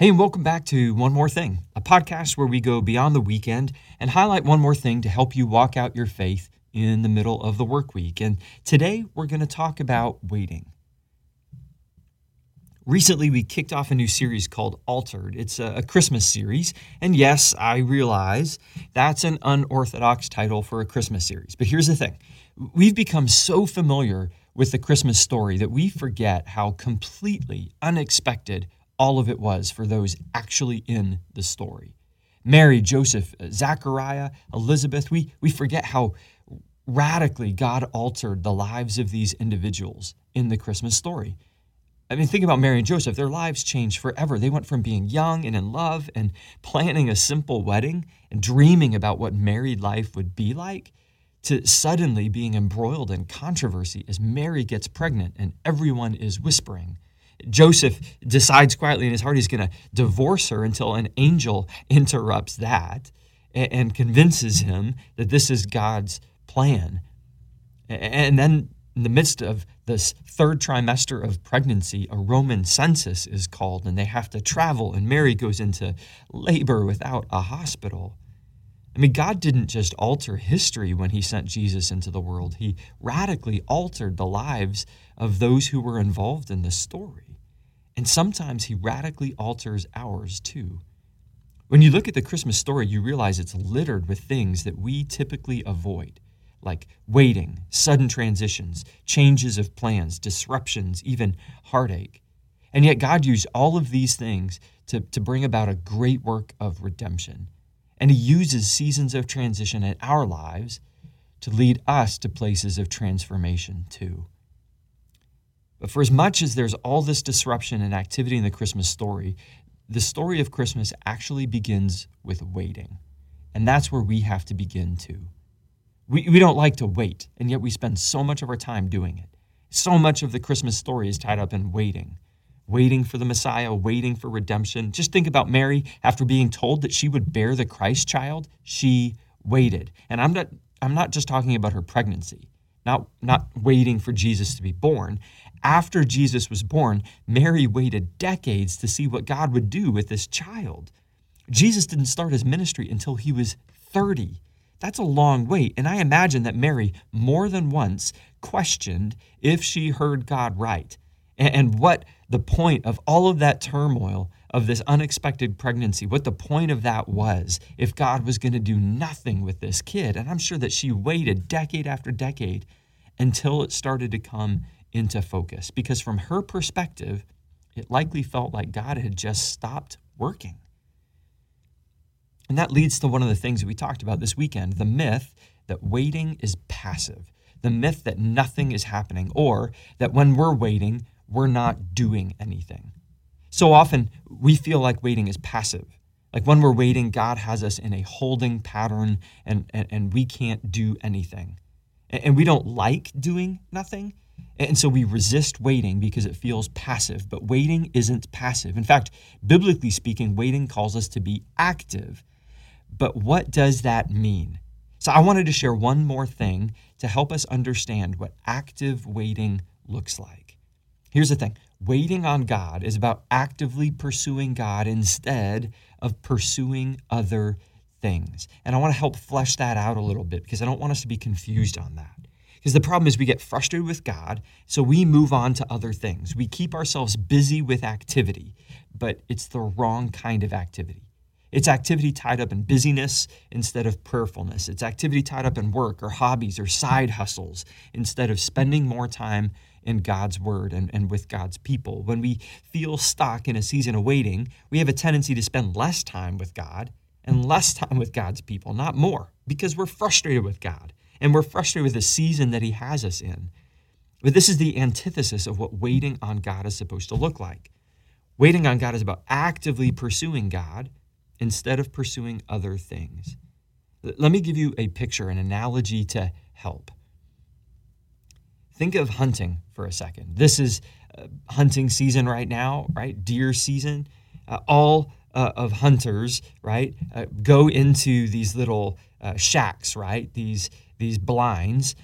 Hey, and welcome back to One More Thing, a podcast where we go beyond the weekend and highlight one more thing to help you walk out your faith in the middle of the work week. And today we're going to talk about waiting. Recently, we kicked off a new series called Altered. It's a Christmas series. And yes, I realize that's an unorthodox title for a Christmas series. But here's the thing. We've become so familiar with the Christmas story that we forget how completely unexpected all of it was for those actually in the story. Mary, Joseph, Zechariah, Elizabeth, we forget how radically God altered the lives of these individuals in the Christmas story. I mean, think about Mary and Joseph. Their lives changed forever. They went from being young and in love and planning a simple wedding and dreaming about what married life would be like to suddenly being embroiled in controversy as Mary gets pregnant and everyone is whispering. Joseph decides quietly in his heart he's going to divorce her until an angel interrupts that and convinces him that this is God's plan. And then in the midst of this third trimester of pregnancy, a Roman census is called and they have to travel, and Mary goes into labor without a hospital. I mean, God didn't just alter history when he sent Jesus into the world. He radically altered the lives of those who were involved in this story. And sometimes he radically alters ours too. When you look at the Christmas story, you realize it's littered with things that we typically avoid, like waiting, sudden transitions, changes of plans, disruptions, even heartache. And yet God used all of these things to bring about a great work of redemption. And he uses seasons of transition in our lives to lead us to places of transformation too. But for as much as there's all this disruption and activity in the Christmas story, the story of Christmas actually begins with waiting. And that's where we have to begin too. We don't like to wait, and yet we spend so much of our time doing it. So much of the Christmas story is tied up in waiting. Waiting for the Messiah, waiting for redemption. Just think about Mary. After being told that she would bear the Christ child, she waited. And I'm not just talking about her pregnancy, not waiting for Jesus to be born. After Jesus was born, Mary waited decades to see what God would do with this child. Jesus didn't start his ministry until he was 30. That's a long wait, and I imagine that Mary more than once questioned if she heard God right. And what the point of all of that turmoil of this unexpected pregnancy, what the point of that was, if God was going to do nothing with this kid. And I'm sure that she waited decade after decade until it started to come into focus. Because from her perspective, it likely felt like God had just stopped working. And that leads to one of the things we talked about this weekend, the myth that waiting is passive, the myth that nothing is happening, or that when we're waiting, we're not doing anything. So often we feel like waiting is passive. Like when we're waiting, God has us in a holding pattern and we can't do anything. And we don't like doing nothing. And so we resist waiting because it feels passive, but waiting isn't passive. In fact, biblically speaking, waiting calls us to be active. But what does that mean? So I wanted to share one more thing to help us understand what active waiting looks like. Here's the thing. Waiting on God is about actively pursuing God instead of pursuing other things. And I want to help flesh that out a little bit because I don't want us to be confused on that. Because the problem is we get frustrated with God, so we move on to other things. We keep ourselves busy with activity, but it's the wrong kind of activity. It's activity tied up in busyness instead of prayerfulness. It's activity tied up in work or hobbies or side hustles instead of spending more time in God's word and with God's people. When we feel stuck in a season of waiting, we have a tendency to spend less time with God and less time with God's people, not more, because we're frustrated with God and we're frustrated with the season that he has us in. But this is the antithesis of what waiting on God is supposed to look like. Waiting on God is about actively pursuing God instead of pursuing other things. Let me give you a picture, an analogy to help. Think of hunting for a second. This is hunting season right now, right? Deer season. All of hunters, right, go into these little shacks, right? These blinds,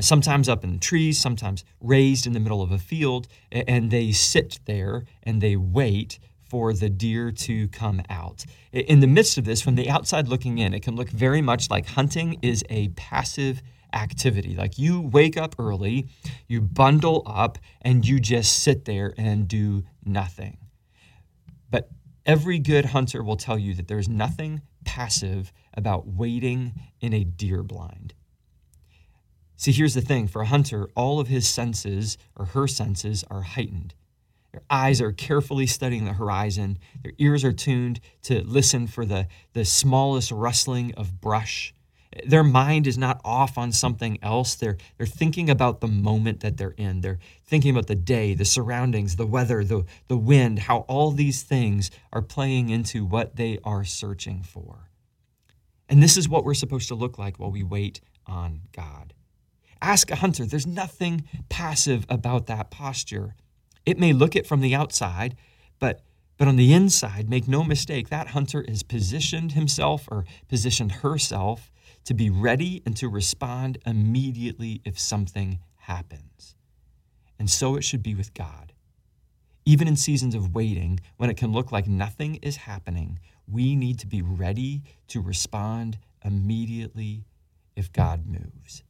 sometimes up in the trees, sometimes raised in the middle of a field, and they sit there and they wait for the deer to come out. In the midst of this, from the outside looking in, it can look very much like hunting is a passive activity. Like you wake up early, you bundle up, and you just sit there and do nothing. But every good hunter will tell you that there's nothing passive about waiting in a deer blind. See, here's the thing. For a hunter, all of his senses or her senses are heightened. Their eyes are carefully studying the horizon. Their ears are tuned to listen for the smallest rustling of brush. Their mind is not off on something else. They're thinking about the moment that they're in. They're thinking about the day, the surroundings, the weather, the wind, how all these things are playing into what they are searching for. And this is what we're supposed to look like while we wait on God. Ask a hunter. There's nothing passive about that posture. It may look it from the outside, but on the inside, make no mistake, that hunter has positioned himself or positioned herself to be ready and to respond immediately if something happens. And so it should be with God. Even in seasons of waiting, when it can look like nothing is happening, we need to be ready to respond immediately if God moves.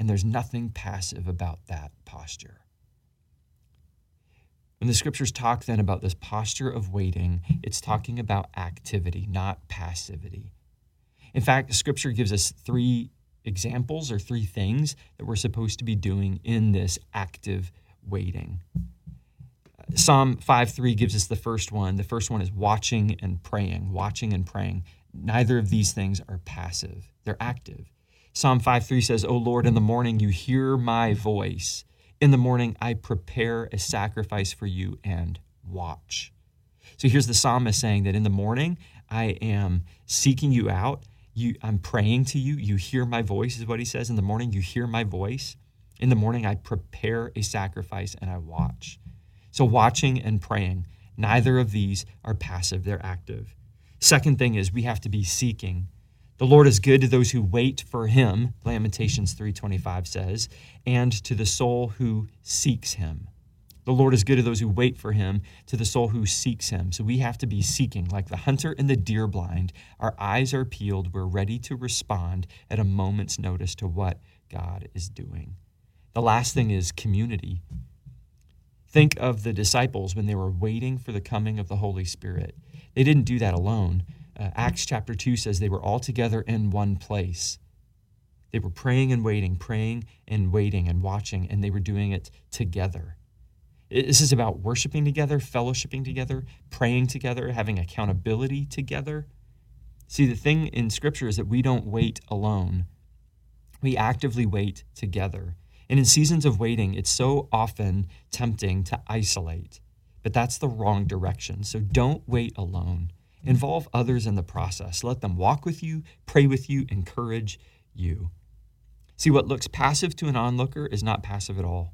And there's nothing passive about that posture. When the scriptures talk then about this posture of waiting, it's talking about activity, not passivity. In fact, scripture gives us three examples or three things that we're supposed to be doing in this active waiting. Psalm 5:3 gives us the first one. The first one is watching and praying, Neither of these things are passive. They're active. Psalm 5:3 says, "O Lord, in the morning you hear my voice. In the morning, I prepare a sacrifice for you and watch." So here's the psalmist saying that in the morning, I am seeking you out. I'm praying to you. You hear my voice is what he says. In the morning, you hear my voice. In the morning, I prepare a sacrifice and I watch. So watching and praying, neither of these are passive. They're active. Second thing is we have to be seeking. The Lord is good to those who wait for him, Lamentations 3:25 says, and to the soul who seeks him. The Lord is good to those who wait for him, to the soul who seeks him. So we have to be seeking. Like the hunter and the deer blind, our eyes are peeled. We're ready to respond at a moment's notice to what God is doing. The last thing is community. Think of the disciples when they were waiting for the coming of the Holy Spirit. They didn't do that alone. Acts chapter 2 says they were all together in one place. They were praying and waiting and watching, and they were doing it together. This is about worshiping together, fellowshipping together, praying together, having accountability together. See, the thing in Scripture is that we don't wait alone. We actively wait together. And in seasons of waiting, it's so often tempting to isolate, but that's the wrong direction. So don't wait alone. Involve others in the process. Let them walk with you, pray with you, encourage you. See, what looks passive to an onlooker is not passive at all.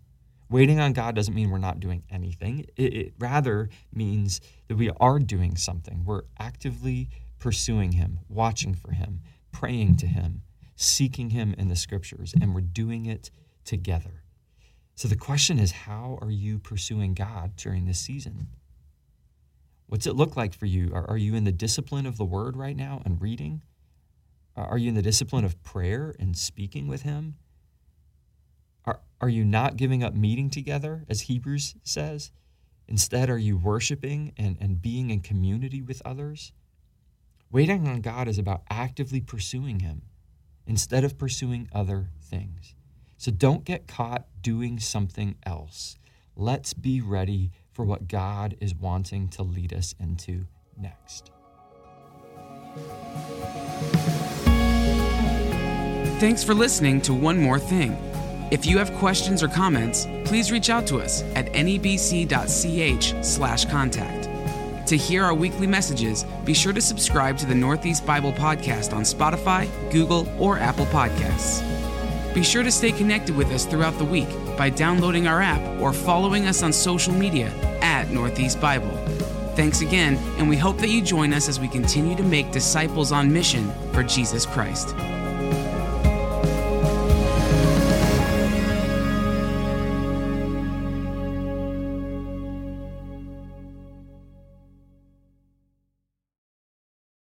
Waiting on God doesn't mean we're not doing anything. It rather means that we are doing something. We're actively pursuing him, watching for him, praying to him, seeking him in the scriptures, and we're doing it together. So the question is, how are you pursuing God during this season? What's it look like for you? Are you in the discipline of the word right now and reading? Are you in the discipline of prayer and speaking with him? Are you not giving up meeting together, as Hebrews says? Instead, are you worshiping and being in community with others? Waiting on God is about actively pursuing him instead of pursuing other things. So don't get caught doing something else. Let's be ready for what God is wanting to lead us into next. Thanks for listening to One More Thing. If you have questions or comments, please reach out to us at nebc.ch/contact. To hear our weekly messages, be sure to subscribe to the Northeast Bible Podcast on Spotify, Google, or Apple Podcasts. Be sure to stay connected with us throughout the week by downloading our app or following us on social media at Northeast Bible. Thanks again, and we hope that you join us as we continue to make disciples on mission for Jesus Christ.